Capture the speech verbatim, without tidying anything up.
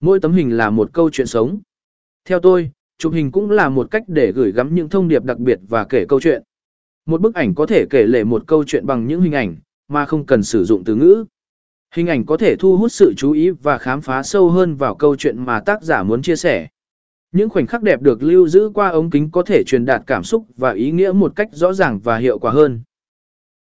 Mỗi tấm hình là một câu chuyện sống. Theo tôi, chụp hình cũng là một cách để gửi gắm những thông điệp đặc biệt và kể câu chuyện. Một bức ảnh có thể kể lể một câu chuyện bằng những hình ảnh, mà không cần sử dụng từ ngữ. Hình ảnh có thể thu hút sự chú ý và khám phá sâu hơn vào câu chuyện mà tác giả muốn chia sẻ. Những khoảnh khắc đẹp được lưu giữ qua ống kính có thể truyền đạt cảm xúc và ý nghĩa một cách rõ ràng và hiệu quả hơn.